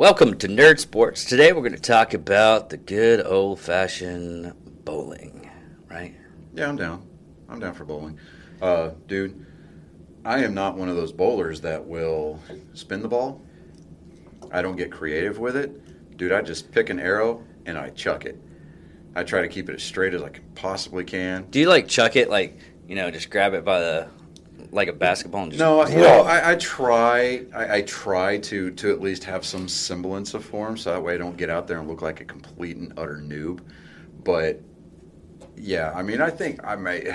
Welcome to Nerd Sports. Today we're going to talk about the good old-fashioned bowling, right? Yeah, I'm down. I'm down for bowling. Dude, I am not one of those bowlers that will spin the ball. I don't get creative with it. Dude, I just pick an arrow and I chuck it. I try to keep it as straight as I possibly can. Do you, like, chuck it, like, you know, just grab it by the... like a basketball and just... No, you know, I try to at least have some semblance of form so that way I don't get out there and look like a complete and utter noob. But, yeah, I mean, I think I might...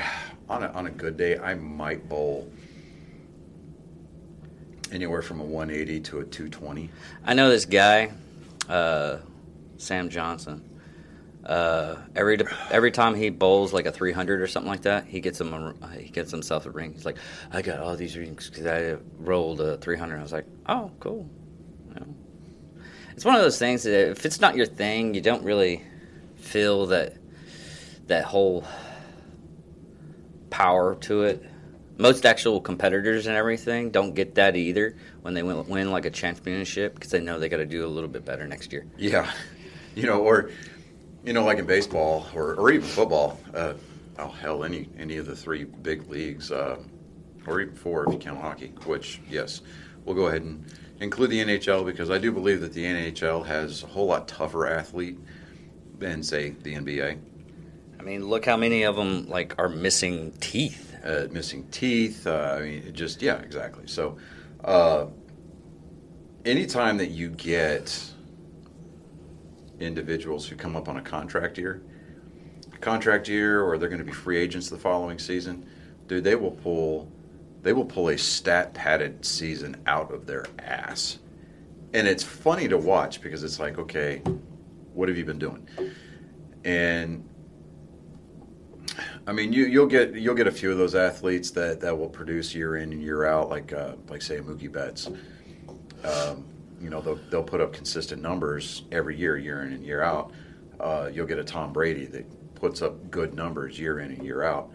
On a good day, I might bowl anywhere from a 180 to a 220. I know this guy, Sam Johnson. Every time he bowls like a 300 or something like that, he gets himself a ring. He's like, I got all these rings because I rolled a 300. I was like, oh, cool. You know? It's one of those things that if it's not your thing, you don't really feel that whole power to it. Most actual competitors and everything don't get that either when they win like a championship because they know they got to do a little bit better next year. Yeah, you know, or. You know, like in baseball or even football, any of the three big leagues, or even four if you count hockey, which, yes, we'll go ahead and include the NHL because I do believe that the NHL has a whole lot tougher athlete than, say, the NBA. I mean, look how many of them, like, are missing teeth. I mean, it just, yeah, exactly. So, any time that you get... individuals who come up on a contract year, or they're going to be free agents the following season, dude, they will pull a stat-padded season out of their ass. And it's funny to watch because it's like, okay, what have you been doing? And I mean, you'll get a few of those athletes that will produce year in and year out, like say Mookie Betts. You know, they'll put up consistent numbers every year, year in and year out. You'll get a Tom Brady that puts up good numbers year in and year out.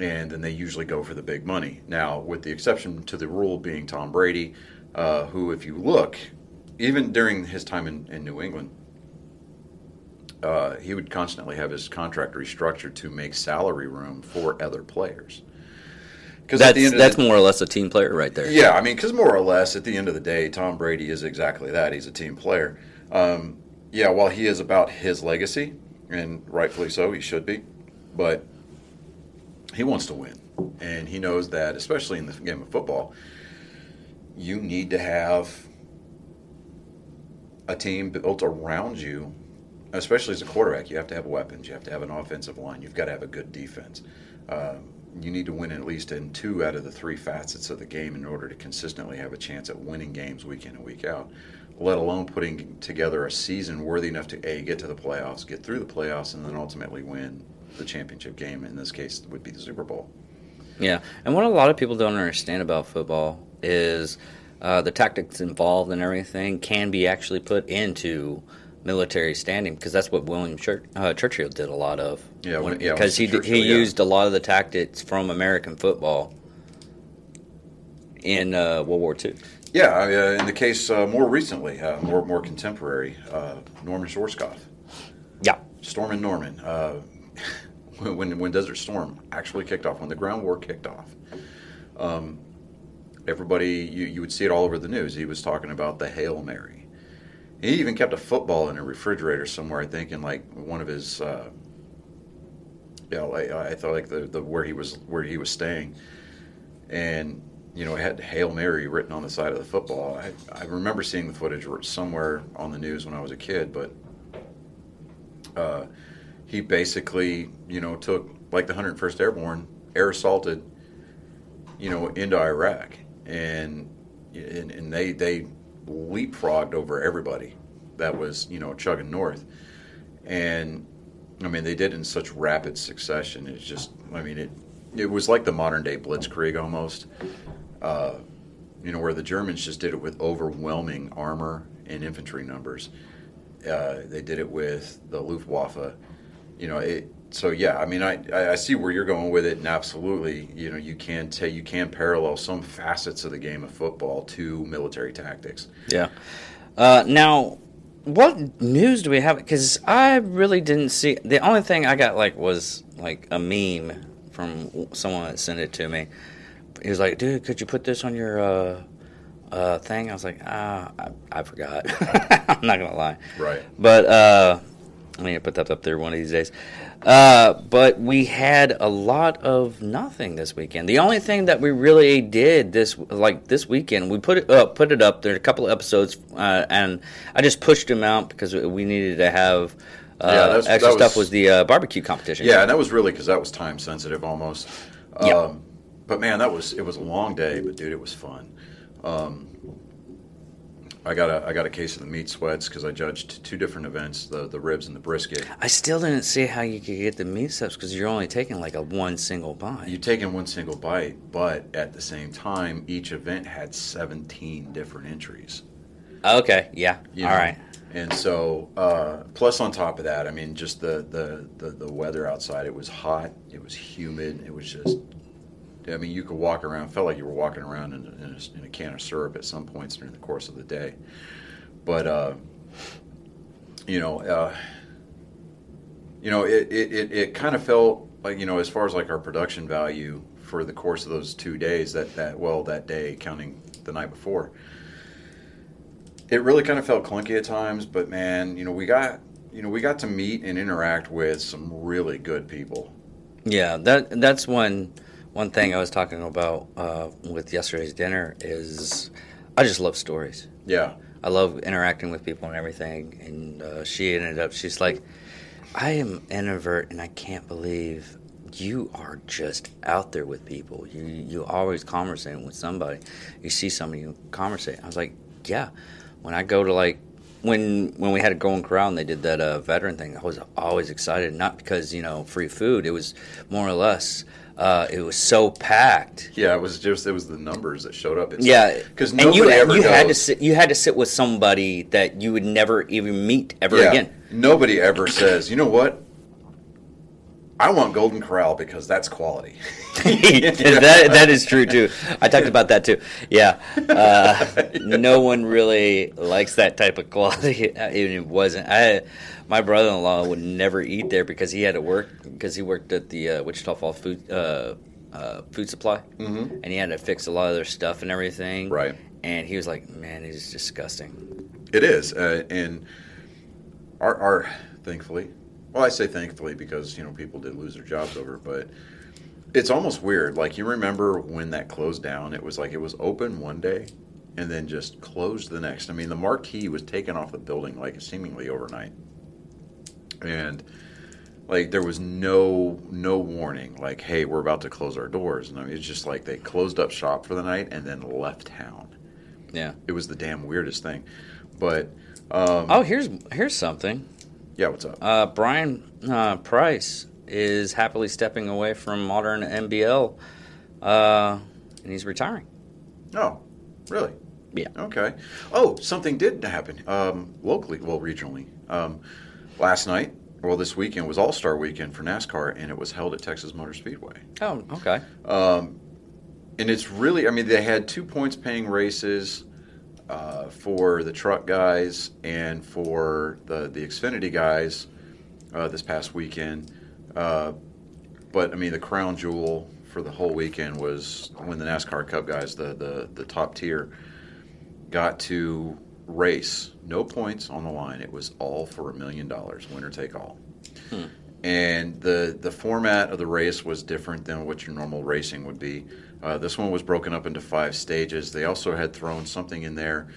And then they usually go for the big money. Now, with the exception to the rule being Tom Brady, who, if you look, even during his time in New England, he would constantly have his contract restructured to make salary room for other players. That's more or less a team player right there. Yeah, I mean, because more or less, at the end of the day, Tom Brady is exactly that. He's a team player. While he is about his legacy, and rightfully so, he should be, but he wants to win. And he knows that, especially in the game of football, you need to have a team built around you, especially as a quarterback. You have to have weapons. You have to have an offensive line. You've got to have a good defense. You need to win at least in two out of the three facets of the game in order to consistently have a chance at winning games week in and week out, let alone putting together a season worthy enough to, A, get to the playoffs, get through the playoffs, and then ultimately win the championship game. In this case, it would be the Super Bowl. Yeah, and what a lot of people don't understand about football is the tactics involved and everything can be actually put into military standing, because that's what William Churchill did a lot of. Yeah, because he used a lot of the tactics from American football in World War II. Yeah, in the case more recently, more contemporary, Norman Schwarzkopf. Yeah, Stormin' Norman. When Desert Storm actually kicked off, when the ground war kicked off, everybody you would see it all over the news. He was talking about the Hail Mary. He even kept a football in a refrigerator somewhere, I think, in like one of his, I thought like the where he was staying, and you know it had Hail Mary written on the side of the football. I remember seeing the footage somewhere on the news when I was a kid, but he basically took like the 101st Airborne, air assaulted, into Iraq, and they leapfrogged over everybody that was, chugging north. And, I mean, they did in such rapid succession. It's just, I mean, it was like the modern-day Blitzkrieg almost, where the Germans just did it with overwhelming armor and infantry numbers. They did it with the Luftwaffe. So, yeah, I mean, I see where you're going with it, and absolutely, you can parallel some facets of the game of football to military tactics. Yeah. Now, what news do we have? Because I really didn't see. The only thing I got was a meme from someone that sent it to me. He was like, "Dude, could you put this on your thing?" I was like, I forgot. I'm not gonna lie. Right. But I need to put that up there one of these days. But we had a lot of nothing this weekend. The only thing that we really did this weekend, we put it up. There are a couple of episodes, and I just pushed them out because we needed to have extra stuff was the barbecue competition. Yeah, and that was really because that was time sensitive almost. Yeah. But man, it was a long day, but dude, it was fun. I got a case of the meat sweats because I judged two different events, the ribs and the brisket. I still didn't see how you could get the meat sweats because you're only taking one single bite. You're taking one single bite, but at the same time, each event had 17 different entries. Okay, yeah, all right. And so, plus on top of that, I mean, just the weather outside, it was hot, it was humid, it was just... I mean, you could walk around. Felt like you were walking around in a can of syrup at some points during the course of the day. But it kind of felt like, as far as our production value for the course of those 2 days, that day counting the night before, it really kind of felt clunky at times. But man, we got to meet and interact with some really good people. Yeah, that's one. One thing I was talking about with yesterday's dinner is I just love stories. Yeah. I love interacting with people and everything. And she ended up, she's like, I am an introvert and I can't believe you are just out there with people. You always conversating with somebody. You see somebody, you conversate. I was like, yeah. When I go to when we had a Golden Corral and they did that veteran thing, I was always excited. Not because, free food. It was more or less... it was so packed. Yeah, it was the numbers that showed up. It's because you had to sit with somebody that you would never even meet again. Nobody ever says, you know what? I want Golden Corral because that's quality. That is true too. I talked about that too. Yeah, no one really likes that type of quality. It wasn't. My brother-in-law would never eat there because he had to work because he worked at the Wichita Falls food supply, mm-hmm. and he had to fix a lot of their stuff and everything. Right. And he was like, "Man, it's disgusting." It is, and our thankfully, well, I say thankfully because people did lose their jobs over, but it's almost weird. You remember when that closed down? It was it was open one day and then just closed the next. I mean, the marquee was taken off the building seemingly overnight. And there was no warning, hey, we're about to close our doors. And I mean, it's just they closed up shop for the night and then left town. Yeah, it was the damn weirdest thing. But here's something. Yeah, what's up? Brian Price is happily stepping away from Modern NBL, and he's retiring. Oh, really? Yeah. Okay. Oh, something did happen locally, regionally. Last night, this weekend was All-Star Weekend for NASCAR, and it was held at Texas Motor Speedway. Oh, okay. And it's really, they had 2 points paying races for the truck guys and for the Xfinity guys this past weekend. But, the crown jewel for the whole weekend was when the NASCAR Cup guys, the top tier, got to race, no points on the line. It was all for $1 million, winner take all. And the format of the race was different than what your normal racing would be. This one was broken up into 5 stages. They also had thrown something in there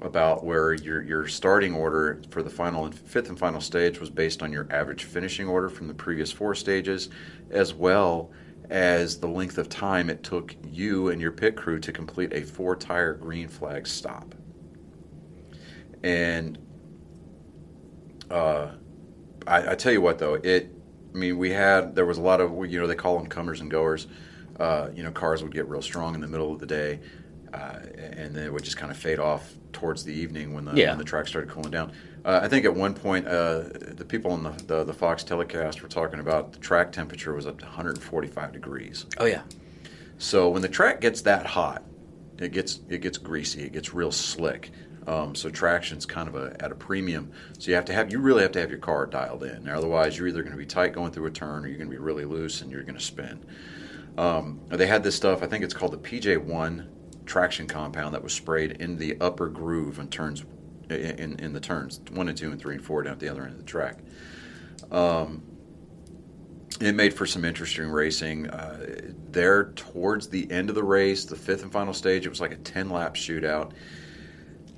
about where your starting order for the final and 5th and final stage was based on your average finishing order from the previous 4 stages, as well as the length of time it took you and your pit crew to complete a 4-tire green flag stop. And I tell you what, though, there was a lot of, they call them comers and goers. Cars would get real strong in the middle of the day, and then it would just kind of fade off towards the evening when the track started cooling down. I think at one point, the people on the Fox telecast were talking about the track temperature was up to 145 degrees. Oh, yeah. So when the track gets that hot, it gets greasy, it gets real slick. So traction's kind of at a premium. So you really have to have your car dialed in. Otherwise, you're either going to be tight going through a turn, or you're going to be really loose and you're going to spin. They had this stuff, I think it's called the PJ1 traction compound, that was sprayed in the upper groove and turns in the turns 1 and 2 and 3 and 4 down at the other end of the track. It made for some interesting racing. There towards the end of the race, the fifth and final stage, it was like a 10-lap shootout.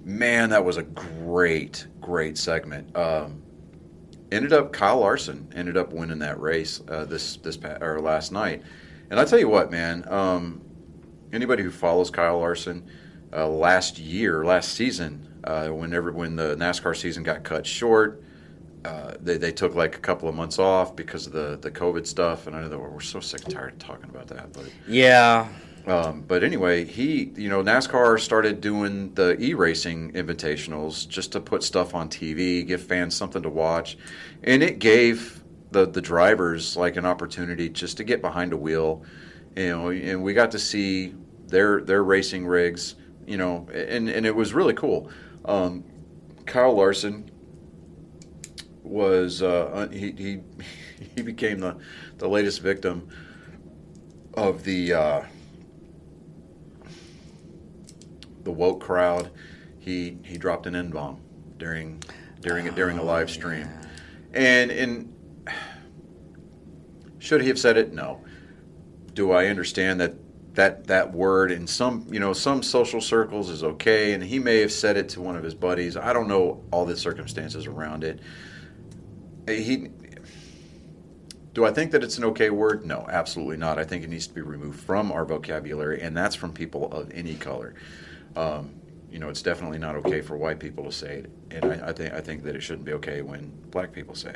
Man, that was a great segment. Kyle Larson ended up winning that race last night. And I tell you what, man, anybody who follows Kyle Larson, last season, when the NASCAR season got cut short, they took like a couple of months off because of the COVID stuff, and I know that we're so sick and tired of talking about that. But yeah. But anyway, NASCAR started doing the e-racing invitationals just to put stuff on TV, give fans something to watch, and it gave the drivers like an opportunity just to get behind a wheel, and we got to see their racing rigs, and it was really cool. Kyle Larson was he became the latest victim of the woke crowd. He dropped an N-bomb during a live stream, yeah. and should he have said it? No. Do I understand that word in some social circles is okay, and he may have said it to one of his buddies. I don't know all the circumstances around it. Do I think that it's an okay word? No, absolutely not. I think it needs to be removed from our vocabulary, and that's from people of any color. It's definitely not okay for white people to say it, and I think that it shouldn't be okay when black people say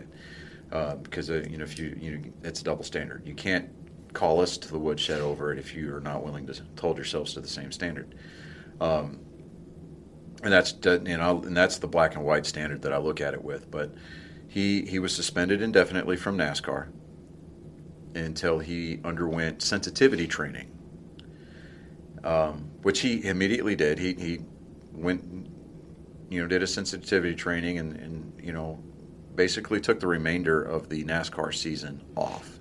it, because it's a double standard. You can't call us to the woodshed over it if you are not willing to hold yourselves to the same standard. And that's the black and white standard that I look at it with, but. He was suspended indefinitely from NASCAR until he underwent sensitivity training, which he immediately did. He went, did a sensitivity training and basically took the remainder of the NASCAR season off.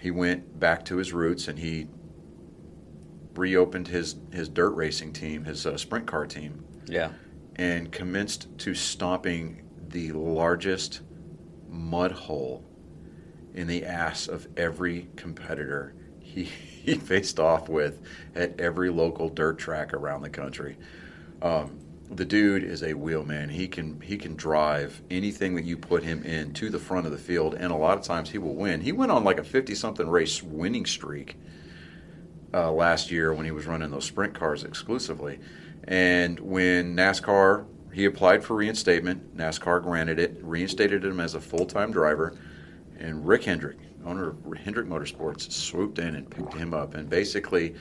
He went back to his roots and he reopened his dirt racing team, his sprint car team. Yeah, and commenced to stomping the largest mud hole in the ass of every competitor he faced off with at every local dirt track around the country. The dude is a wheel man. He can drive anything that you put him in to the front of the field, and a lot of times he will win. He went on like a 50-something race winning streak last year when he was running those sprint cars exclusively. And when NASCAR... He applied for reinstatement. NASCAR granted it, reinstated him as a full-time driver, and Rick Hendrick, owner of Hendrick Motorsports, swooped in and picked him up. And basically,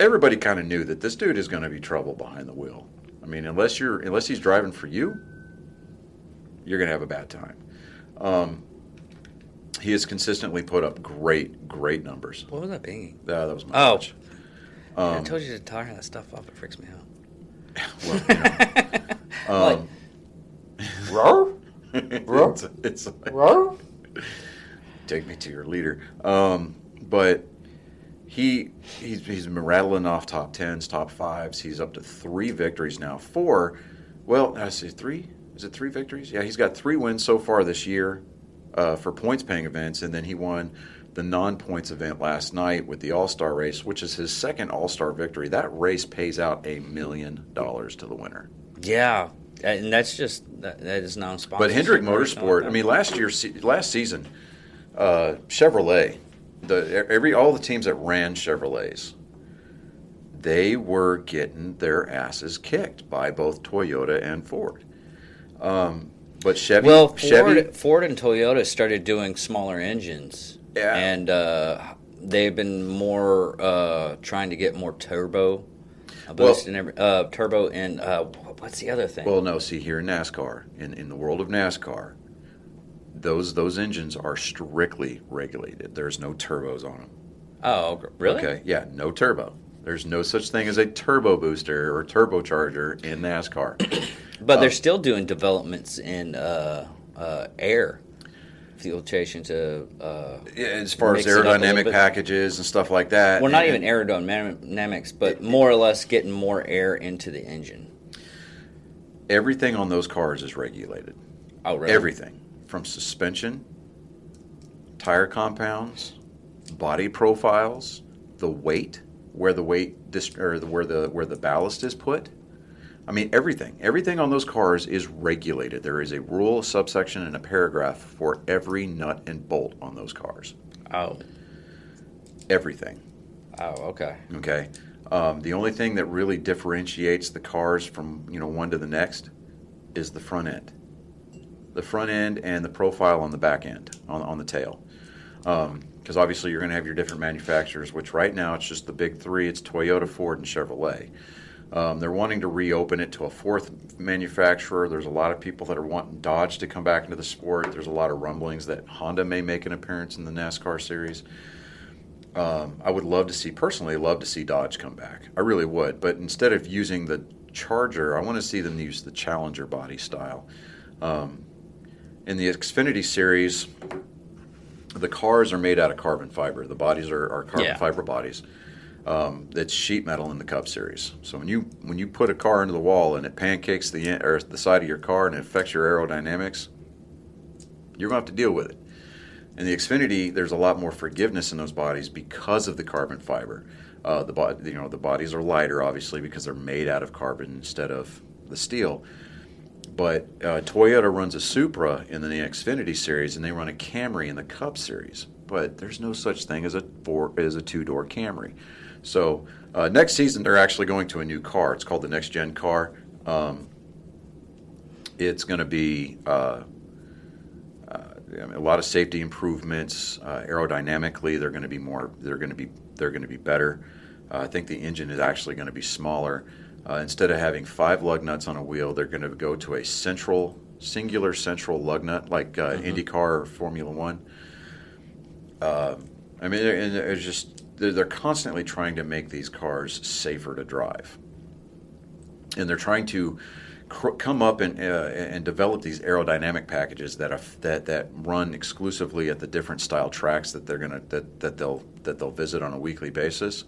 everybody kind of knew that this dude is going to be trouble behind the wheel. I mean, unless he's driving for you, you're going to have a bad time. He has consistently put up great numbers. What was that banging? That was my watch. I told you to tire that stuff off. It freaks me out. Well, it's like, take me to your leader. But he's been rattling off top 10s, top 5s. He's up to 3 victories now. 4. Well, I say 3. Is it 3 victories? Yeah, he's got 3 wins so far this year for points paying events, and then he won the non-points event last night with the All-Star race, which is his second All-Star victory. That race pays out $1 million to the winner. Yeah, and that is non-sponsored. But Hendrick Motorsport, last season, Chevrolet, all the teams that ran Chevrolets, they were getting their asses kicked by both Toyota and Ford. But Chevy, well, Ford and Toyota started doing smaller engines. Yeah. And they've been more trying to get more turbo boost what's the other thing? Well, no, see, here in NASCAR, in the world of NASCAR, those engines are strictly regulated. There's no turbos on them. Oh, really? Okay, yeah, no turbo. There's no such thing as a turbo booster or turbocharger in NASCAR. But they're still doing developments in air filtration to as far as aerodynamic packages and stuff like that. Well, not even aerodynamics, but more or less getting more air into the engine. Everything on those cars is regulated. Oh, really? Everything from suspension, tire compounds, body profiles, the weight, where the weight where the ballast is put. I mean, everything on those cars is regulated. There is a rule, a subsection, and a paragraph for every nut and bolt on those cars. Oh. Everything. Oh, okay. Okay. The only thing that really differentiates the cars from, one to the next is the front end. The front end and the profile on the back end, on the tail. Because obviously you're going to have your different manufacturers, which right now it's just the big three. It's Toyota, Ford, and Chevrolet. They're wanting to reopen it to a fourth manufacturer. There's a lot of people that are wanting Dodge to come back into the sport. There's a lot of rumblings that Honda may make an appearance in the NASCAR series. I would personally love to see Dodge come back. I really would. But instead of using the Charger, I want to see them use the Challenger body style. In the Xfinity series, the cars are made out of carbon fiber. The bodies are carbon fiber bodies. It's sheet metal in the Cup Series. So when you put a car into the wall and it pancakes the side of your car and it affects your aerodynamics, you're going to have to deal with it. In the Xfinity, there's a lot more forgiveness in those bodies because of the carbon fiber. The bodies are lighter, obviously, because they're made out of carbon instead of the steel. But Toyota runs a Supra in the Xfinity series, and they run a Camry in the Cup series. But there's no such thing as a two-door Camry. So next season, they're actually going to a new car. It's called the Next Gen car. It's going to be a lot of safety improvements aerodynamically. They're going to be more. They're going to be better. I think the engine is actually going to be smaller. Instead of having 5 lug nuts on a wheel, they're going to go to a singular central lug nut, like IndyCar or Formula One. They're constantly trying to make these cars safer to drive, and they're trying to come up and develop these aerodynamic packages that run exclusively at the different style tracks that they're gonna that they'll visit on a weekly basis.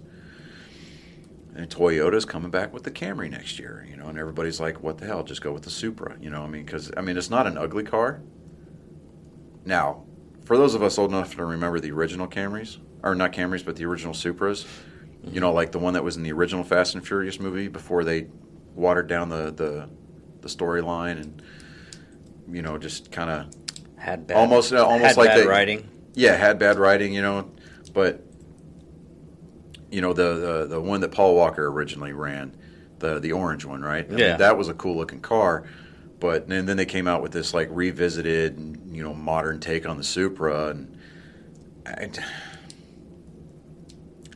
And Toyota's coming back with the Camry next year, and everybody's like, what the hell, just go with the Supra, it's not an ugly car. Now, for those of us old enough to remember the original Camrys, or not Camrys, but the original Supras, like the one that was in the original Fast and Furious movie before they watered down the storyline and, just kind of had bad, almost had like bad writing. Yeah, had bad writing, but... the one that Paul Walker originally ran, the orange one, right? I mean, that was a cool looking car, but and then they came out with this like revisited, modern take on the Supra, and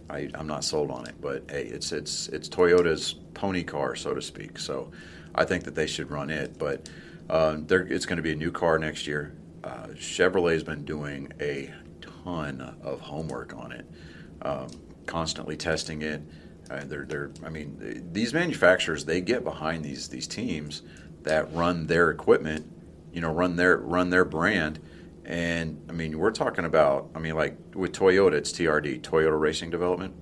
I'm not sold on it. But hey, it's Toyota's pony car, so to speak. So I think that they should run it. But it's going to be a new car next year. Chevrolet's been doing a ton of homework on it. Constantly testing it. These manufacturers, they get behind these teams that run their equipment, run their brand. And we're talking about, like with Toyota, it's TRD, Toyota Racing Development.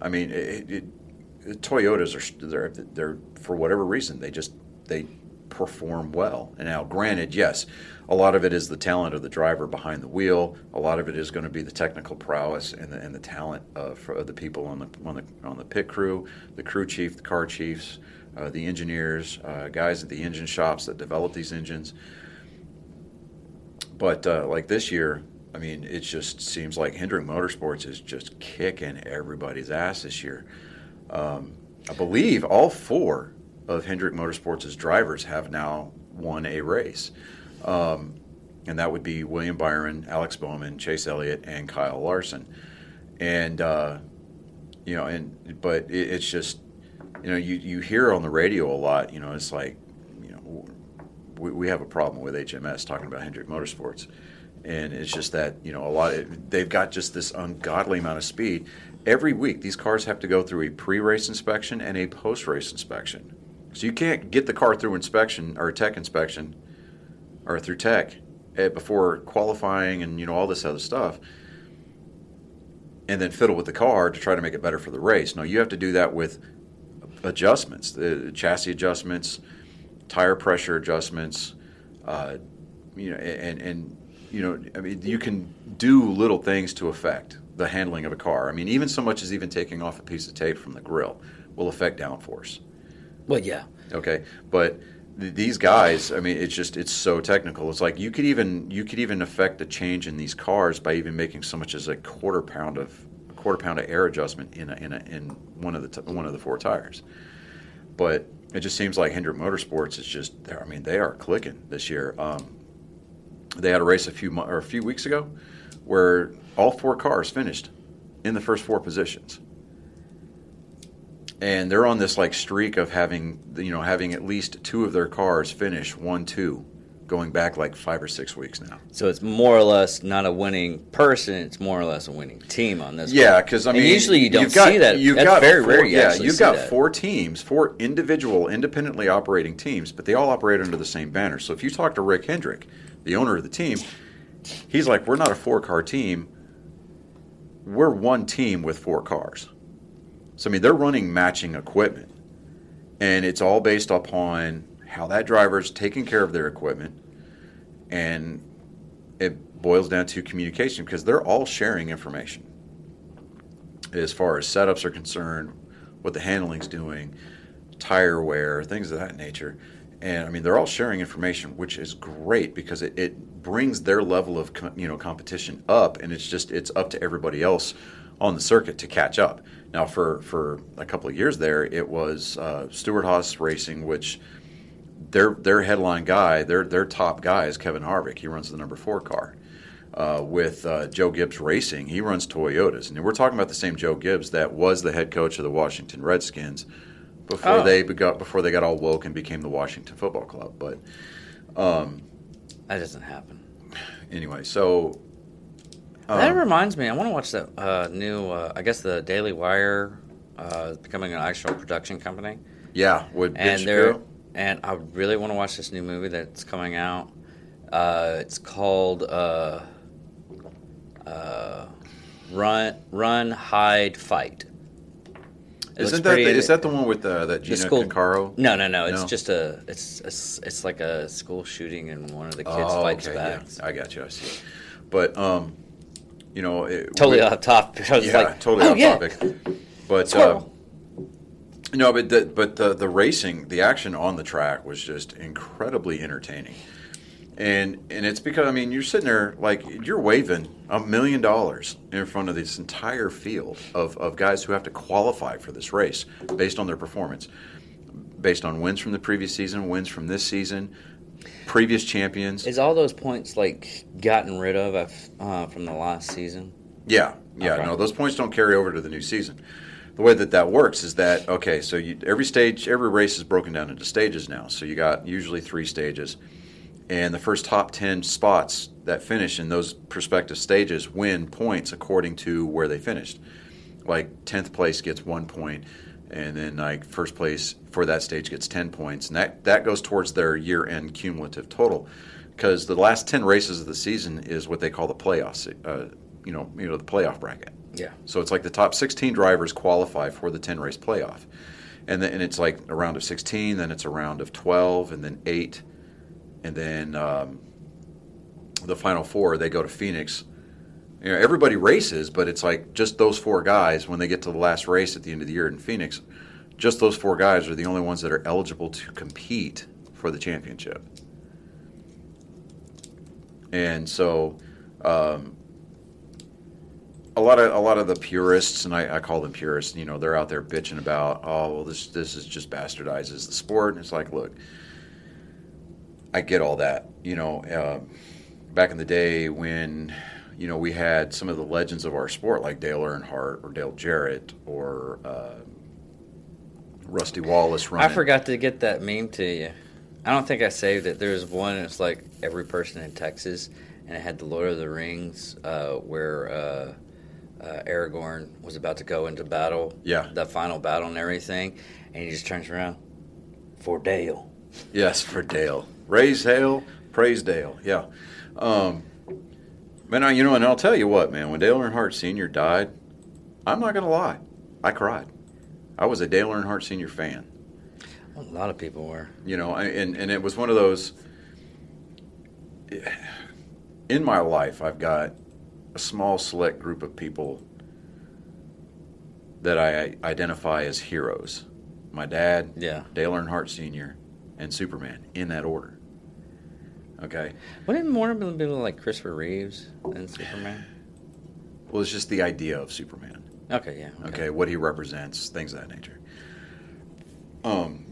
Toyotas they're for whatever reason they perform well. And now, granted, yes, a lot of it is the talent of the driver behind the wheel. A lot of it is going to be the technical prowess and the talent of the people on the pit crew, the crew chief, the car chiefs, the engineers, guys at the engine shops that develop these engines. But like this year, it just seems like Hendrick Motorsports is just kicking everybody's ass this year. I believe all 4 of Hendrick Motorsports' drivers have now won a race. And that would be William Byron, Alex Bowman, Chase Elliott, and Kyle Larson. And, it's just, you hear on the radio a lot, it's like, we have a problem with HMS talking about Hendrick Motorsports. And it's just that, you know, a lot of, they've got just this ungodly amount of speed. Every week, these cars have to go through a pre-race inspection and a post-race inspection. So you can't get the car through inspection or tech inspection or through tech before qualifying and, you know, all this other stuff, and then fiddle with the car to try to make it better for the race. No, you have to do that with adjustments, the chassis adjustments, tire pressure adjustments, you know, and you know, I mean, you can do little things to affect the handling of a car. I mean, even so much as even taking off a piece of tape from the grill will affect downforce. Well, yeah. Okay, but these guys, I mean, it's just, it's so technical. It's like you could even affect the change in these cars by even making so much as a quarter pound of air adjustment in one of the four tires. But it just seems like Hendrick Motorsports is just, I mean, they are clicking this year. They had a race a few weeks ago where all four cars finished in the first four positions. And they're on this like streak of having at least two of their cars finish 1-2 going back like 5 or 6 weeks now. So it's more or less not a winning person, it's more or less a winning team on this. Yeah, because I mean, and usually you don't see that. That's very rare. Yeah, you've got four teams, four individual, independently operating teams, but they all operate under the same banner. So if you talk to Rick Hendrick, the owner of the team, he's like, we're not a four-car team. We're one team with four cars. So, I mean, they're running matching equipment, and it's all based upon how that driver's taking care of their equipment, and it boils down to communication because they're all sharing information as far as setups are concerned, what the handling's doing, tire wear, things of that nature. And, I mean, they're all sharing information, which is great because it brings their level of competition up, and it's up to everybody else on the circuit to catch up. Now, for a couple of years there, it was Stewart Haas Racing, which their headline guy, their top guy is Kevin Harvick. He runs the number 4 car. With Joe Gibbs Racing, he runs Toyotas. And we're talking about the same Joe Gibbs that was the head coach of the Washington Redskins before they got all woke and became the Washington Football Club. But that doesn't happen. Anyway, so that reminds me, I want to watch that new, I guess the Daily Wire is becoming an actual production company. Yeah, with Ben Shapiro. And I really want to watch this new movie that's coming out. It's called Run, Hide, Fight. Is that the one with that Gina Cancaro? No. It's like a school shooting and one of the kids fights back. Yeah. I got you. I see. But you know, off topic. Topic. But the racing, the action on the track was just incredibly entertaining, and it's because, I mean, you're sitting there like you're waving $1 million in front of this entire field of guys who have to qualify for this race based on their performance, based on wins from the previous season, wins from this season, previous champions. Is all those points like gotten rid of from the last season? Yeah. Okay. No, those points don't carry over to the new season. The way that works is that, okay, so every race is broken down into stages now. So you got usually 3 stages, and the first top 10 spots that finish in those prospective stages win points according to where they finished. Like 10th place gets 1 point, and then like first place for that stage gets 10 points, and that goes towards their year-end cumulative total, because the last 10 races of the season is what they call the playoffs. The playoff bracket. Yeah. So it's like the top 16 drivers qualify for the 10-race playoff, and it's like a round of 16, then it's a round of 12, and then 8, and then the final 4 they go to Phoenix. You know, everybody races, but it's like just those 4 guys, when they get to the last race at the end of the year in Phoenix, just those 4 guys are the only ones that are eligible to compete for the championship. And so a lot of the purists, and I call them purists, you know, they're out there bitching about, oh, well, this is just bastardizes the sport. And it's like, look, I get all that. You know, back in the day when, you know, we had some of the legends of our sport, like Dale Earnhardt or Dale Jarrett or Rusty Wallace running. I forgot to get that meme to you. I don't think I saved it. There was one, it's like every person in Texas, and it had the Lord of the Rings where Aragorn was about to go into battle. Yeah. The final battle and everything. And he just turns around. For Dale. Yes, for Dale. Raise Dale, praise Dale. Yeah. Man, you know, and I'll tell you what, man. When Dale Earnhardt Sr. died, I'm not going to lie. I cried. I was a Dale Earnhardt Sr. fan. A lot of people were. You know, and it was one of those... In my life, I've got a small select group of people that I identify as heroes. My dad, yeah. Dale Earnhardt Sr., and Superman, in that order. Okay? Wouldn't more have been like Christopher Reeves than Superman? Well, it's just the idea of Superman. Okay, yeah. Okay, what he represents, things of that nature.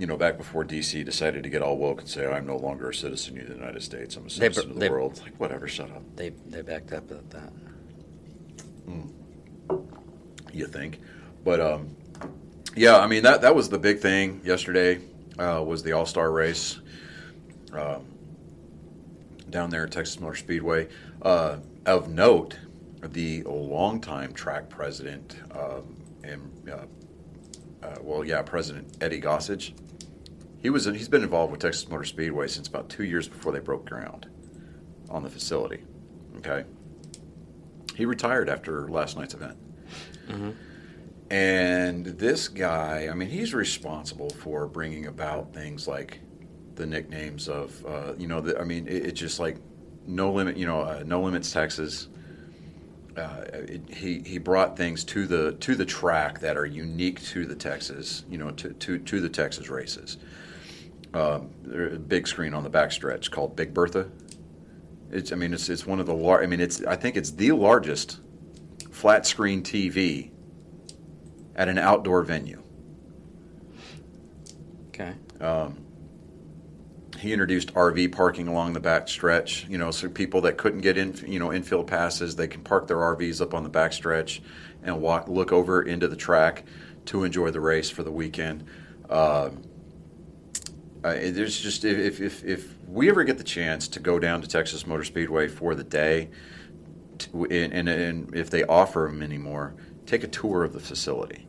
You know, back before DC decided to get all woke and say, I'm no longer a citizen of the United States, I'm a citizen of the world. It's like, whatever, shut up. They backed up at that. You think? But, yeah, I mean, that was the big thing yesterday, was the All-Star race down there at Texas Motor Speedway. Of note, the longtime track president President Eddie Gossage. He's been involved with Texas Motor Speedway since about 2 years before they broke ground on the facility. Okay, he retired after last night's event, and this guy, I mean, he's responsible for bringing about things like the nicknames of, it's just like No Limit, No Limits Texas. He brought things to the track that are unique to the Texas, to the Texas races. There's a big screen on the backstretch called Big Bertha. It's one of the I think it's the largest flat screen TV at an outdoor venue. Okay. He introduced RV parking along the back stretch, so people that couldn't get in, infield passes, they can park their RVs up on the back stretch and look over into the track to enjoy the race for the weekend. There's just, if we ever get the chance to go down to Texas Motor Speedway for the day, and if they offer them anymore, take a tour of the facility.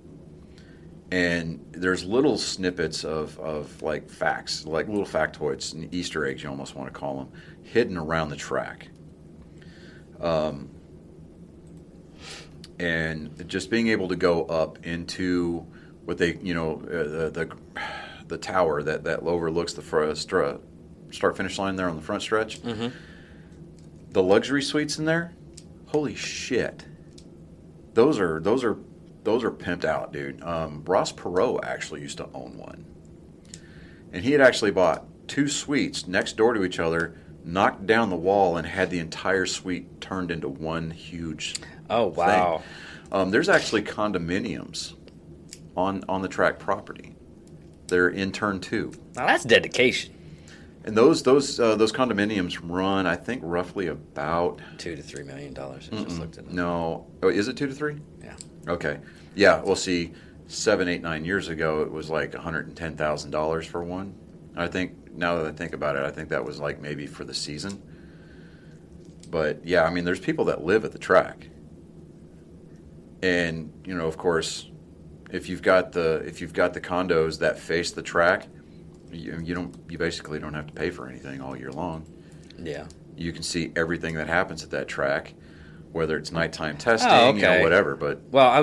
And there's little snippets of like facts, like little factoids and Easter eggs, you almost want to call them, hidden around the track. And just being able to go up into what they, the tower that overlooks the start-finish line there on the front stretch. Mm-hmm. The luxury suites in there, holy shit. Those are pimped out, dude. Ross Perot actually used to own one. And he had actually bought two suites next door to each other, knocked down the wall, and had the entire suite turned into one huge thing. There's actually condominiums on the track property. They're in turn two. Now that's dedication. And those condominiums run, I think, roughly about... $2 to $3 million. I just looked at them. No. Oh, is it 2 to 3? Yeah. Okay. Yeah, we'll see. 7, 8, 9 years ago, it was like $110,000 for one. I think, now that I think about it, I think that was like maybe for the season. But yeah, I mean, there's people that live at the track. And, of course, if you've got the condos that face the track, you basically don't have to pay for anything all year long. Yeah. You can see everything that happens at that track, whether it's nighttime testing, whatever. But I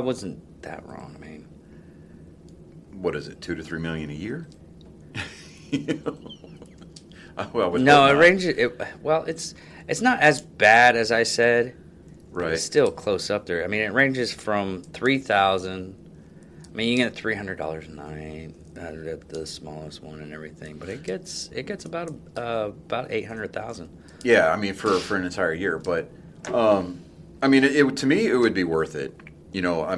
wasn't that wrong. I mean, what is it, $2 to $3 million a year? It's not as bad as I said. Right. It's still close up there. I mean, it ranges from $3,000. I mean, you get $300 a night. The smallest one and everything, but it gets about $800,000. Yeah, I mean for an entire year, but to me it would be worth it. Don't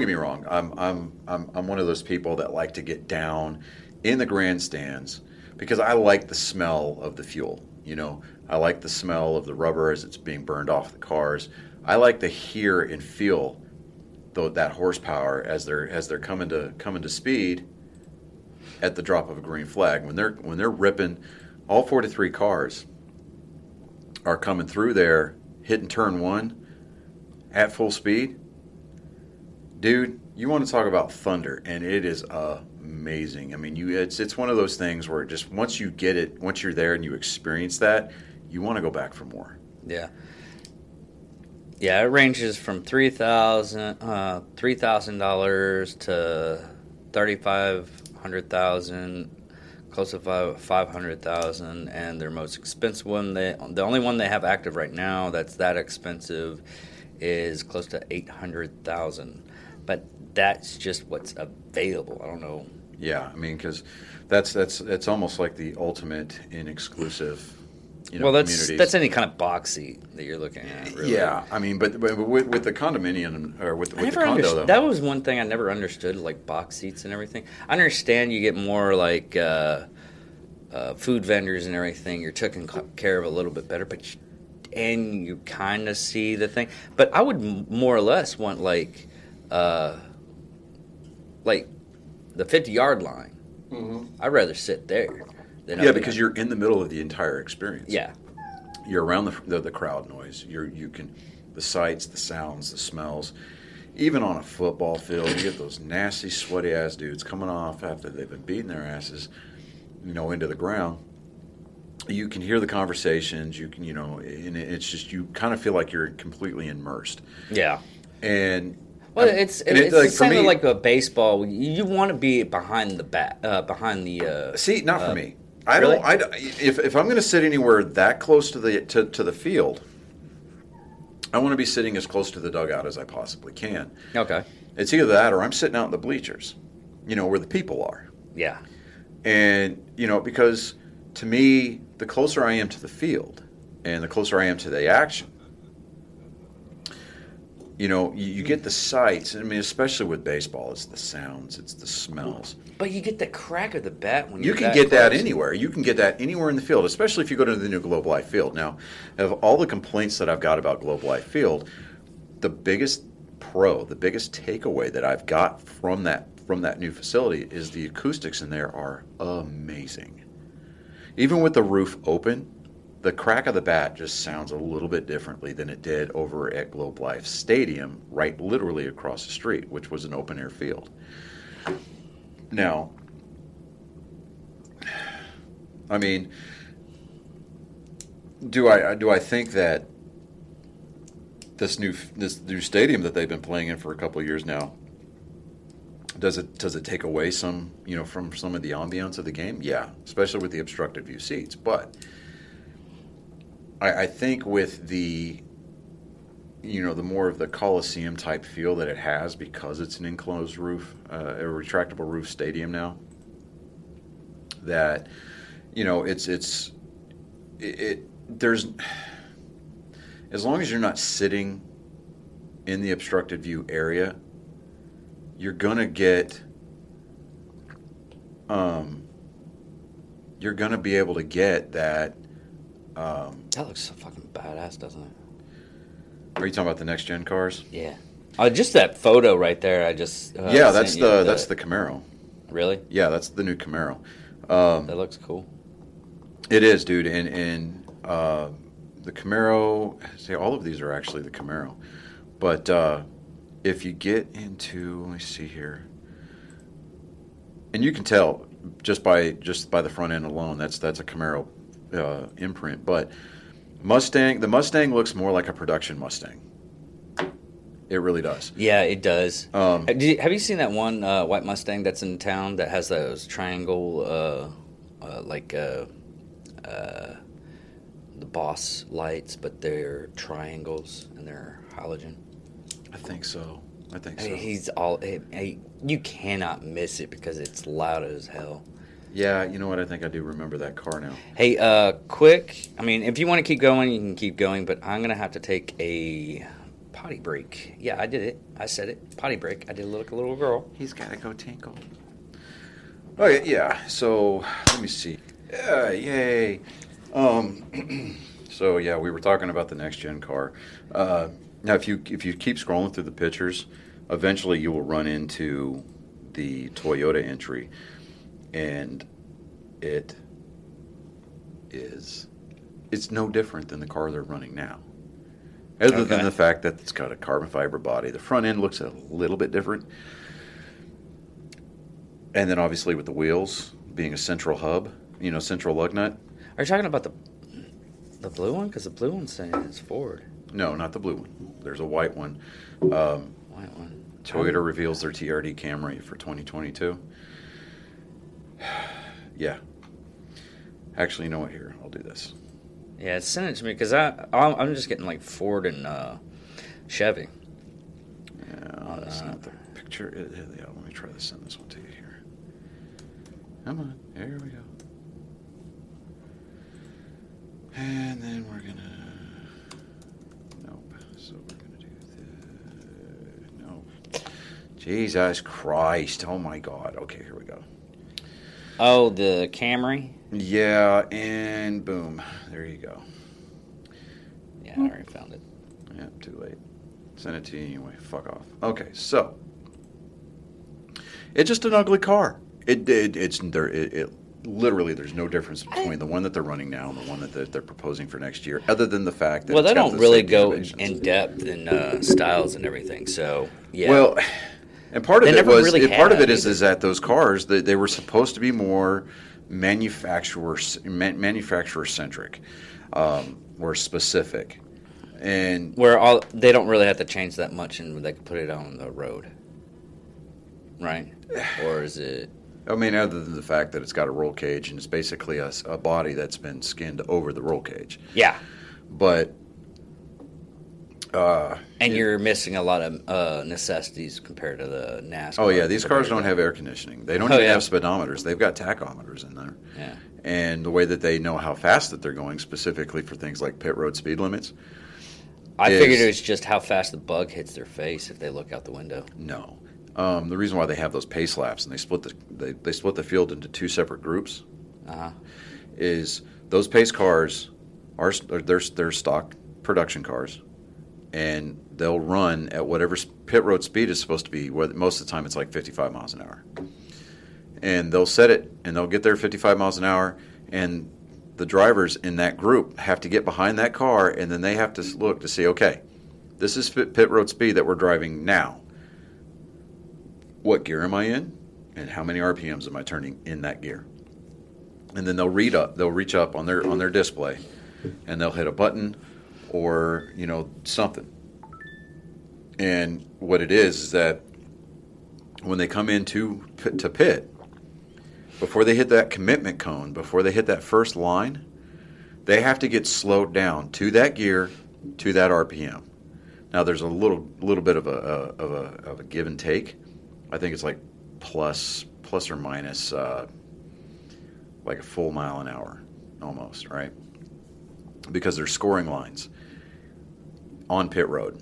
get me wrong. I'm one of those people that like to get down in the grandstands because I like the smell of the fuel. I like the smell of the rubber as it's being burned off the cars. I like to hear and feel that horsepower as they're coming to speed. at the drop of a green flag. When they're ripping, all 43 cars are coming through there, hitting turn one at full speed. Dude, you want to talk about thunder, and it is amazing. I mean, it's one of those things where just once you get it, once you're there and you experience that, you want to go back for more. Yeah. Yeah, it ranges from $3,000 to $3,500, close to $500,000, and their most expensive one, the only one they have active right now that's that expensive, is close to $800,000. But that's just what's available. I don't know. Yeah, I mean, because that's almost like the ultimate in exclusive. You know, well, that's any kind of boxy that you're looking at, really. Yeah, I mean, but with the condominium, or with the condo, though. That was one thing I never understood, like box seats and everything. I understand you get more like food vendors and everything. You're taken care of a little bit better, but you kind of see the thing. But I would more or less want like the 50-yard line. Mm-hmm. I'd rather sit there. Yeah, because you're in the middle of the entire experience. Yeah, you're around the crowd noise. You can the sights, the sounds, the smells. Even on a football field, you get those nasty, sweaty ass dudes coming off after they've been beating their asses, you know, into the ground. You can hear the conversations. You can, you know, and it's just you kind of feel like you're completely immersed. Yeah, and. Well, it's kind of like a baseball. You want to be behind the bat, behind the. See, not for me. I don't. Really? If I'm going to sit anywhere that close to the field, I want to be sitting as close to the dugout as I possibly can. Okay. It's either that or I'm sitting out in the bleachers, you know, where the people are. Yeah. And you know, because to me, the closer I am to the field, and the closer I am to the action, you know, you get the sights. I mean, especially with baseball, it's the sounds, it's the smells. But you get the crack of the bat when you can get close. That anywhere. You can get that anywhere in the field, especially if you go to the new Globe Life Field. Now, of all the complaints that I've got about Globe Life Field, the biggest takeaway that I've got from that new facility is the acoustics in there are amazing. Even with the roof open, the crack of the bat just sounds a little bit differently than it did over at Globe Life Stadium, right literally across the street, which was an open-air field. Now, I mean, do I think that this new stadium that they've been playing in for a couple of years now, does it take away some, you know, from some of the ambiance of the game? Yeah, especially with the obstructed view seats, but I think with the, you know, the more of the Coliseum type feel that it has, because it's an enclosed roof, a retractable roof stadium now, that, you know, there's, as long as you're not sitting in the obstructed view area, you're going to be able to get that. That looks so fucking badass, doesn't it? Are you talking about the next gen cars? Yeah. Just that photo right there. I just yeah, that's the Camaro. Really? Yeah, that's the new Camaro. That looks cool. It is, dude. And the Camaro. See, all of these are actually the Camaro. But if you get into, let me see here, and you can tell just by the front end alone, that's a Camaro. Imprint, but the Mustang looks more like a production Mustang. It really does. Yeah, it does. Have you seen that one white Mustang that's in town that has those triangle, the Boss lights, but they're triangles and they're halogen? I think so. You cannot miss it because it's loud as hell. Yeah, you know what? I think I do remember that car now. Hey, quick. I mean, if you want to keep going, you can keep going, but I'm going to have to take a potty break. Yeah, I did it. I said it. Potty break. I did look a little girl. He's got to go tinkle. Okay, yeah. So, let me see. Yeah, yay. So, yeah, we were talking about the next-gen car. Now, if you keep scrolling through the pictures, eventually you will run into the Toyota entry. and it is, it's no different than the car they're running now. Other than the fact that it's got a carbon fiber body. The front end looks a little bit different. And then obviously with the wheels being a central hub, you know, central lug nut. Are you talking about the blue one? Because the blue one's saying it's Ford. No, not the blue one. There's a white one. White one. Toyota reveals their TRD Camry for 2022. Yeah. Actually, you know what? Here, I'll do this. Yeah, send it to me because I'm just getting like Ford and Chevy. Yeah, that's not the picture. Yeah, let me try to send this one to you here. Come on, here we go. And then we're gonna. Nope. So we're gonna do the. No. Jesus Christ! Oh my God! Okay, here we go. Oh, the Camry? Yeah, and boom. There you go. Yeah, I already found it. Yeah, too late. Send it to you anyway. Fuck off. Okay, so. It's just an ugly car. It's literally, there's no difference between the one that they're running now and the one that they're proposing for next year, other than the fact that well, they don't really go in depth in styles and everything, so, yeah. Well... And part of it is that those cars they were supposed to be more manufacturer centric, or specific, and they don't really have to change that much, and they can put it on the road, right? Or is it? I mean, other than the fact that it's got a roll cage and it's basically a body that's been skinned over the roll cage. Yeah, but. And you're missing a lot of necessities compared to the NASCAR. Oh, yeah. These cars don't have air conditioning. They don't even have speedometers. They've got tachometers in there. Yeah. And the way that they know how fast that they're going, specifically for things like pit road speed limits. I figured it was just how fast the bug hits their face if they look out the window. No. The reason why they have those pace laps and they split the field into two separate groups is those pace cars are stock production cars. And they'll run at whatever pit road speed is supposed to be. Most of the time, it's like 55 miles an hour. And they'll set it, and they'll get there 55 miles an hour. And the drivers in that group have to get behind that car, and then they have to look to see, okay, this is pit road speed that we're driving now. What gear am I in? And how many RPMs am I turning in that gear? And then they'll reach up on their display, and they'll hit a button. Or, you know, something. And what it is that when they come into to pit, before they hit that commitment cone, before they hit that first line, they have to get slowed down to that gear, to that RPM. Now, there's a little bit of a give and take. I think it's like plus or minus like a full mile an hour almost, right? Because there's scoring lines on pit road,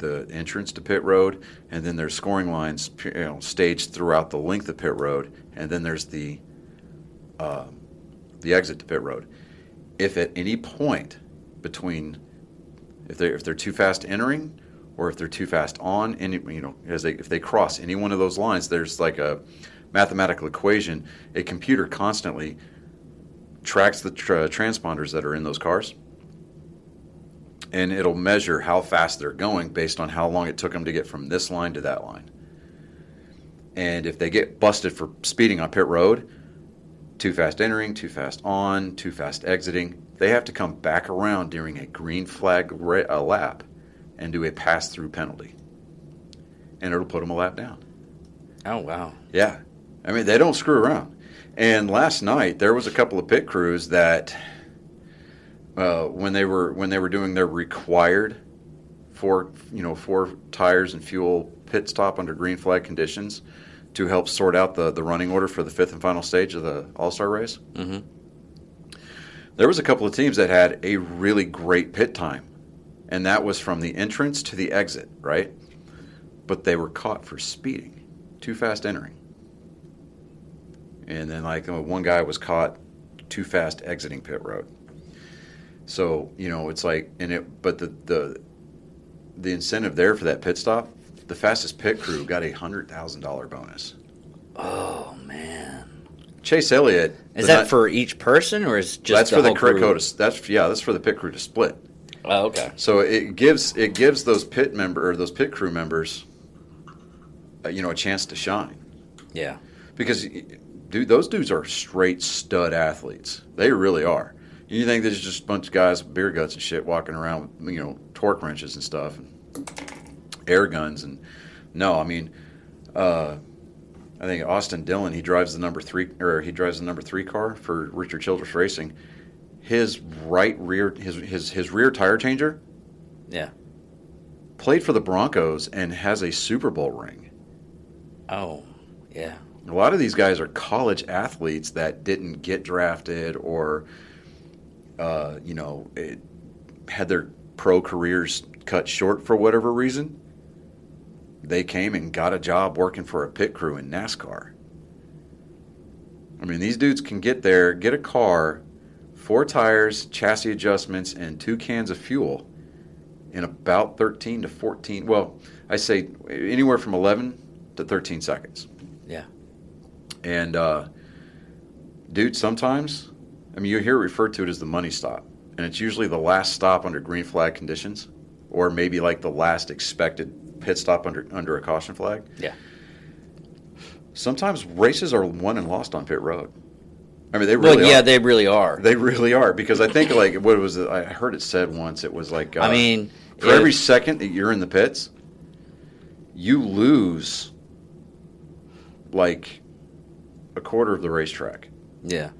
the entrance to pit road, and then there's scoring lines staged throughout the length of pit road, and then there's the exit to pit road. If at any point between, if they're too fast entering, or if they're too fast on, any if they cross any one of those lines, there's like a mathematical equation. A computer constantly tracks the transponders that are in those cars, and it'll measure how fast they're going based on how long it took them to get from this line to that line. And if they get busted for speeding on pit road, too fast entering, too fast on, too fast exiting, they have to come back around during a green flag lap and do a pass-through penalty. And it'll put them a lap down. Oh, wow. Yeah. I mean, they don't screw around. And last night there was a couple of pit crews that, when they were doing their required four tires and fuel pit stop under green flag conditions, to help sort out the running order for the fifth and final stage of the All-Star race. Mm-hmm. There was a couple of teams that had a really great pit time, and that was from the entrance to the exit, right? But they were caught for speeding, too fast entering. And then, like, one guy was caught too fast exiting pit road. So, you know, it's like, but the incentive there for that pit stop, the fastest pit crew got a $100,000 bonus. Oh, man. Chase Elliott. Is that for each person, or is just the whole crew? That's for the pit crew to split. Oh, okay. So it gives those pit crew members, a chance to shine. Yeah. Because, dude, those dudes are straight stud athletes. They really are. You think there's just a bunch of guys with beer guts and shit walking around with torque wrenches and stuff and air guns and no, I mean, I think Austin Dillon, he drives the number 3 car for Richard Childress Racing. His right rear, his rear tire changer, yeah, played for the Broncos and has a Super Bowl ring. Oh, yeah. A lot of these guys are college athletes that didn't get drafted or, had their pro careers cut short for whatever reason. They came and got a job working for a pit crew in NASCAR. I mean, these dudes can get there, get a car, 4 tires, chassis adjustments, and 2 cans of fuel in about 13 to 14, well, I say anywhere from 11 to 13 seconds. Yeah. And, dude, sometimes, I mean, you hear it referred to it as the money stop, and it's usually the last stop under green flag conditions or maybe like the last expected pit stop under a caution flag. Yeah. Sometimes races are won and lost on pit road. I mean, they really are. They really are, because I think, like, what was it? I heard it said once, it was like, every second that you're in the pits, you lose, like, a quarter of the racetrack. Yeah.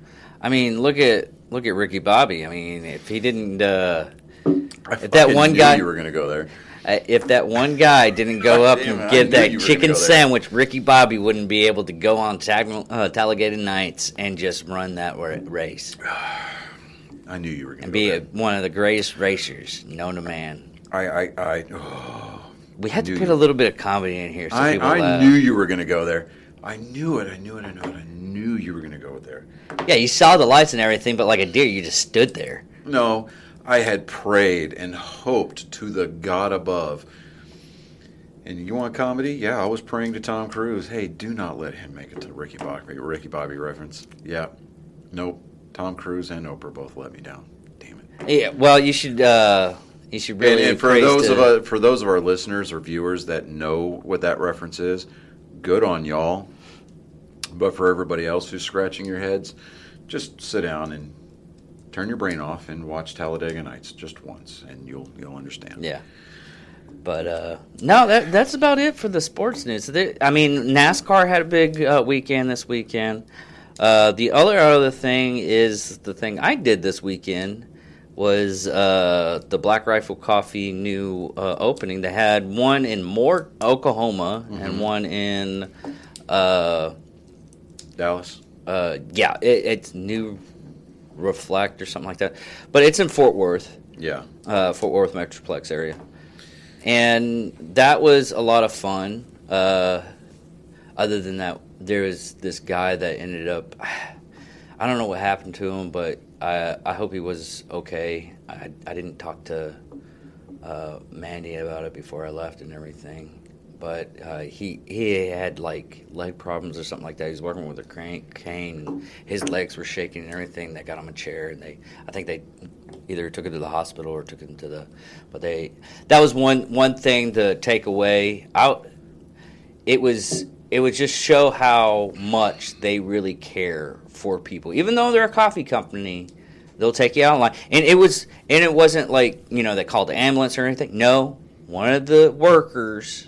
I mean, look at Ricky Bobby. I mean, if he didn't, I knew you were going to go there. If that one guy didn't go up and get that chicken sandwich, Ricky Bobby wouldn't be able to go on Talladega Nights and just run that race. I knew you were going to be one of the greatest racers known to man. We had to put a little bit of comedy in here. I knew you were going to go there. I knew it. I knew you were going to go there. Yeah, you saw the lights and everything, but like a deer, you just stood there. No. I had prayed and hoped to the God above. And you want comedy? Yeah, I was praying to Tom Cruise. Hey, do not let him make it to Ricky Bobby reference. Yeah. Nope. Tom Cruise and Oprah both let me down. Damn it. Yeah, well, you should really. And for those of our listeners or viewers that know what that reference is, good on y'all. But for everybody else who's scratching your heads, just sit down and turn your brain off and watch Talladega Nights just once, and you'll understand. Yeah, but no, that's about it for the sports news. NASCAR had a big weekend this weekend. The other thing is the thing I did this weekend was the Black Rifle Coffee new opening. They had one in Moore, Oklahoma, mm-hmm. and one in Dallas. Yeah, it's new. Reflect or something like that, but it's in Fort Worth. Yeah, Fort Worth Metroplex area, and that was a lot of fun. Other than that, there was this guy that ended up. I don't know what happened to him, but I hope he was okay. I didn't talk to Mandy about it before I left and everything, but he had like leg problems or something like that. He was working with a cane. His legs were shaking and everything. They got him a chair, and I think they either took him to the hospital or took him to the. But that was one thing to take away. It would just show how much they really care for people, even though they're a coffee company. They'll take you out in line, and it wasn't like they called the ambulance or anything. No, one of the workers.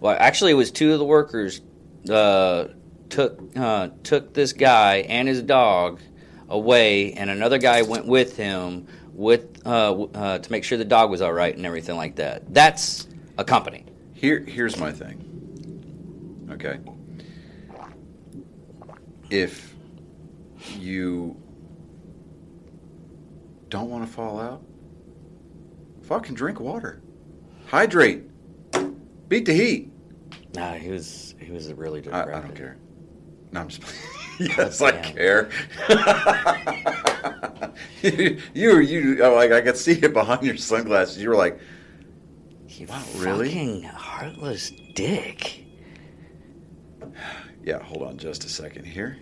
Well, actually, it was 2 of the workers took this guy and his dog away, and another guy went with him to make sure the dog was all right and everything like that. That's a company. Here's my thing. Okay, if you don't want to fall out, fucking drink water, hydrate, beat the heat. Nah, he was a really good I don't care. No, I'm just playing. Yes, I care. I could see it behind your sunglasses. You were like, wow, really? Fucking heartless dick. Yeah, hold on just a second here.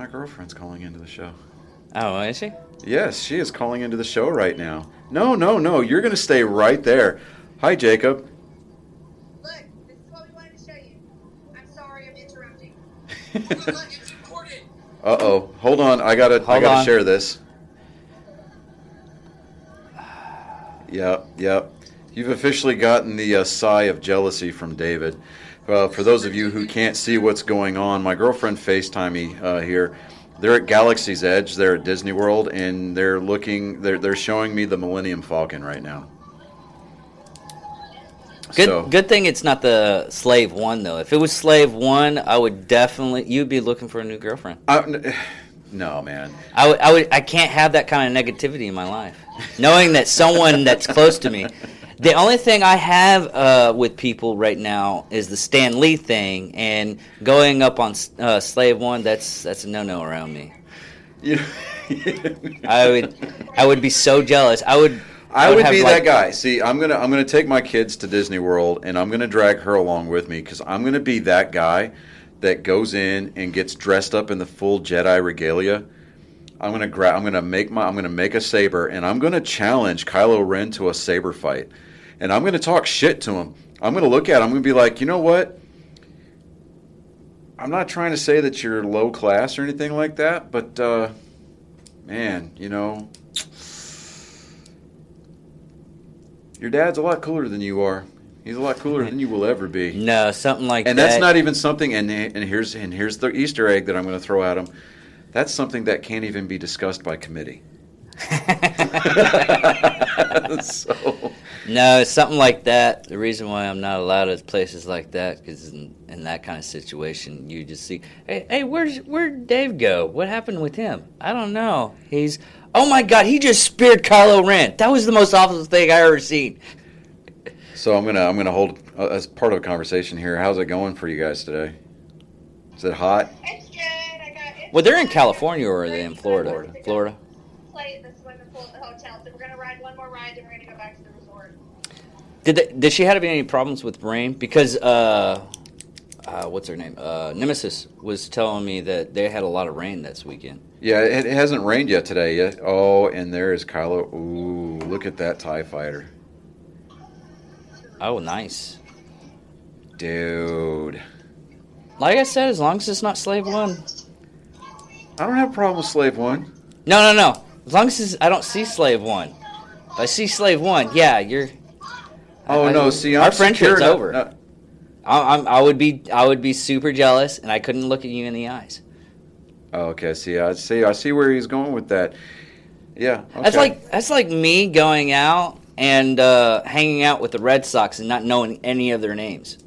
My girlfriend's calling into the show. Oh, is she? Yes, she is calling into the show right now. No, you're going to stay right there. Hi, Jacob. Look, this is what we wanted to show you. I'm sorry I'm interrupting. Look, it's important. Uh-oh. Hold on. I gotta share this. Yep. You've officially gotten the sigh of jealousy from David. For those of you who can't see what's going on, my girlfriend FaceTimed me here. They're at Galaxy's Edge. They're at Disney World, and they're showing me the Millennium Falcon right now. Good thing it's not the Slave 1 though. If it was Slave 1, I would you'd be looking for a new girlfriend. No, man. I can't have that kind of negativity in my life. Knowing that someone that's close to me. The only thing I have with people right now is the Stan Lee thing, and going up on Slave 1, that's a no-no around me. Yeah. I would be so jealous. I would be that guy. See, I'm gonna take my kids to Disney World, and I'm gonna drag her along with me because I'm gonna be that guy that goes in and gets dressed up in the full Jedi regalia. I'm gonna make a saber, and I'm gonna challenge Kylo Ren to a saber fight, and I'm gonna talk shit to him. I'm gonna look at him. I'm gonna be like, you know what? I'm not trying to say that you're low class or anything like that, but man, you know, your dad's a lot cooler than you are. He's a lot cooler than you will ever be. No, something like that. And that's not even something. And here's the Easter egg that I'm gonna throw at him. That's something that can't even be discussed by committee. So. No, it's something like that. The reason why I'm not allowed at places like that, because in that kind of situation, you just see, hey, where'd Dave go? What happened with him? I don't know. Oh my God, he just speared Kylo Ren. That was the most awful thing I ever seen. So I'm gonna hold as part of a conversation here. How's it going for you guys today? Is it hot? Well, they're in California, or are they in Florida? Florida. Play the swimming pool at the hotel. So we're going to ride one more ride, then we're going to go back to the resort. Did she have any problems with rain? Because, what's her name? Nemesis was telling me that they had a lot of rain this weekend. Yeah, it hasn't rained yet today. Yet. Oh, and there is Kylo. Ooh, look at that TIE fighter. Oh, nice. Dude. Like I said, as long as it's not Slave 1. I don't have a problem with Slave 1. No. As long as I don't see Slave 1. If I see Slave 1, yeah, you're... Oh, no, see, our friendship's over. No. I would be super jealous, and I couldn't look at you in the eyes. Oh, okay, I see where he's going with that. Yeah, okay. That's like me going out and hanging out with the Red Sox and not knowing any of their names.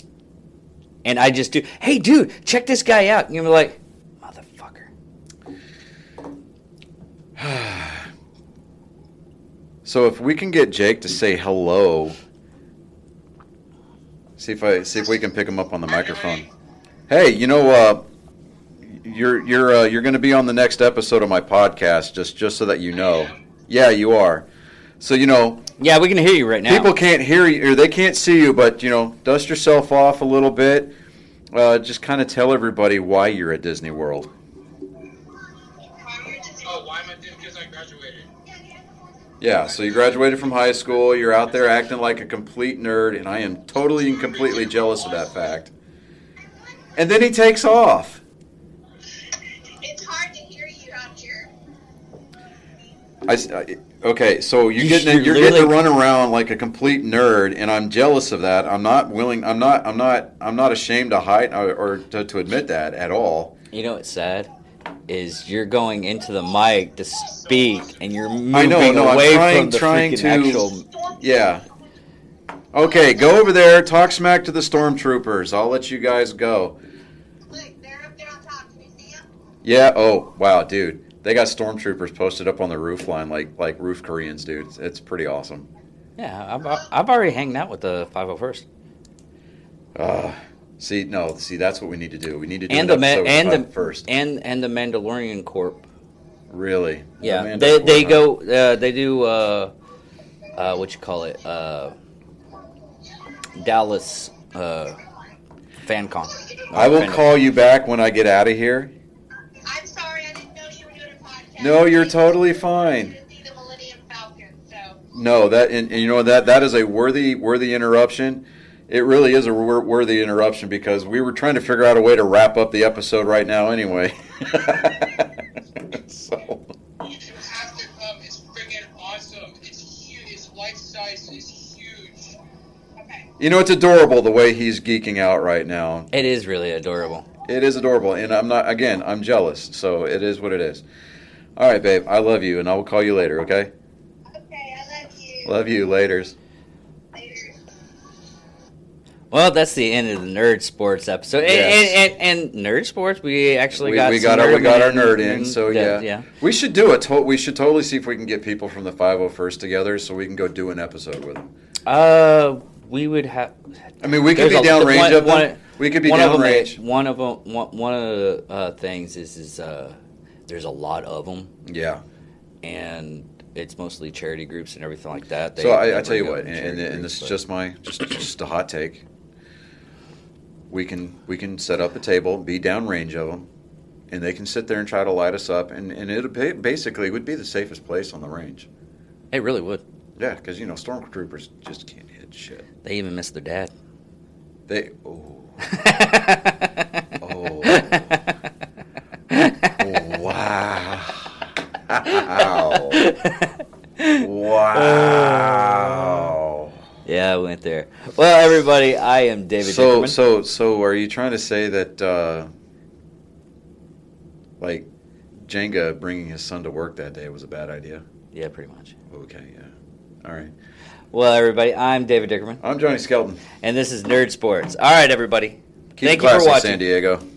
And I just do, hey, dude, check this guy out. And you're like... So if we can get Jake to say hello, see if we can pick him up on the microphone. Hey, you know, you're going to be on the next episode of my podcast, just so that you know. Yeah, you are. So you know. Yeah, we can hear you right now. People can't hear you, or they can't see you, but you know, dust yourself off a little bit. Just kind of tell everybody why you're at Disney World. Yeah, so you graduated from high school, you're out there acting like a complete nerd, and I am totally and completely jealous of that fact. And then he takes off. It's hard to hear you out here. Okay, so you're getting to run around like a complete nerd, and I'm jealous of that. I'm not ashamed to hide or to admit that at all. You know what's sad? Is you're going into the mic to speak, and you're moving away from the freaking actual... Yeah. Okay, go over there, talk smack to the stormtroopers. I'll let you guys go. Look, they're up there on top. Can you see them? Yeah, oh, wow, dude. They got stormtroopers posted up on the roof line like roof Koreans, dude. It's pretty awesome. Yeah, I've already hanged out with the 501st. See, that's what we need to do. We need to do first. And the Mandalorian Corp. Really? Yeah. They go. They do. What you call it? Dallas FanCon. I will call you back when I get out of here. I'm sorry, I No, you're totally fine. The Millennium Falcon, so. No, that and you know that is a worthy interruption. It really is a worthy interruption because we were trying to figure out a way to wrap up the episode right now anyway. So. You can have to come. It's friggin' awesome. It's huge. It's life size. It's huge. Okay. You know, it's adorable the way he's geeking out right now. It is really adorable. It is adorable, and I'm not. Again, I'm jealous. So it is what it is. All right, babe. I love you, and I will call you later. Okay. Okay, I love you. Love you, laters. Well, that's the end of the Nerd Sports episode. Yes. And Nerd Sports, we got our nerd in. So yeah, we should do it. We should totally see if we can get people from the 501st together, so we can go do an episode with them. We would have. I mean, we could be downrange of them. We could be downrange. One of the things is there's a lot of them. Yeah. And it's mostly charity groups and everything like that. So I tell you what, and this is just a hot take. We can set up a table, be downrange of them, and they can sit there and try to light us up, and it basically would be the safest place on the range. It really would. Yeah, because you know stormtroopers just can't hit shit. They even miss their dad. Wow! Yeah, I went there. Well, everybody, I am David. So, are you trying to say that, like, Jenga bringing his son to work that day was a bad idea? Yeah, pretty much. Okay, yeah. All right. Well, everybody, I'm David Dickerman. I'm Johnny Skelton, and this is Nerd Sports. All right, everybody. Thank you for watching, San Diego.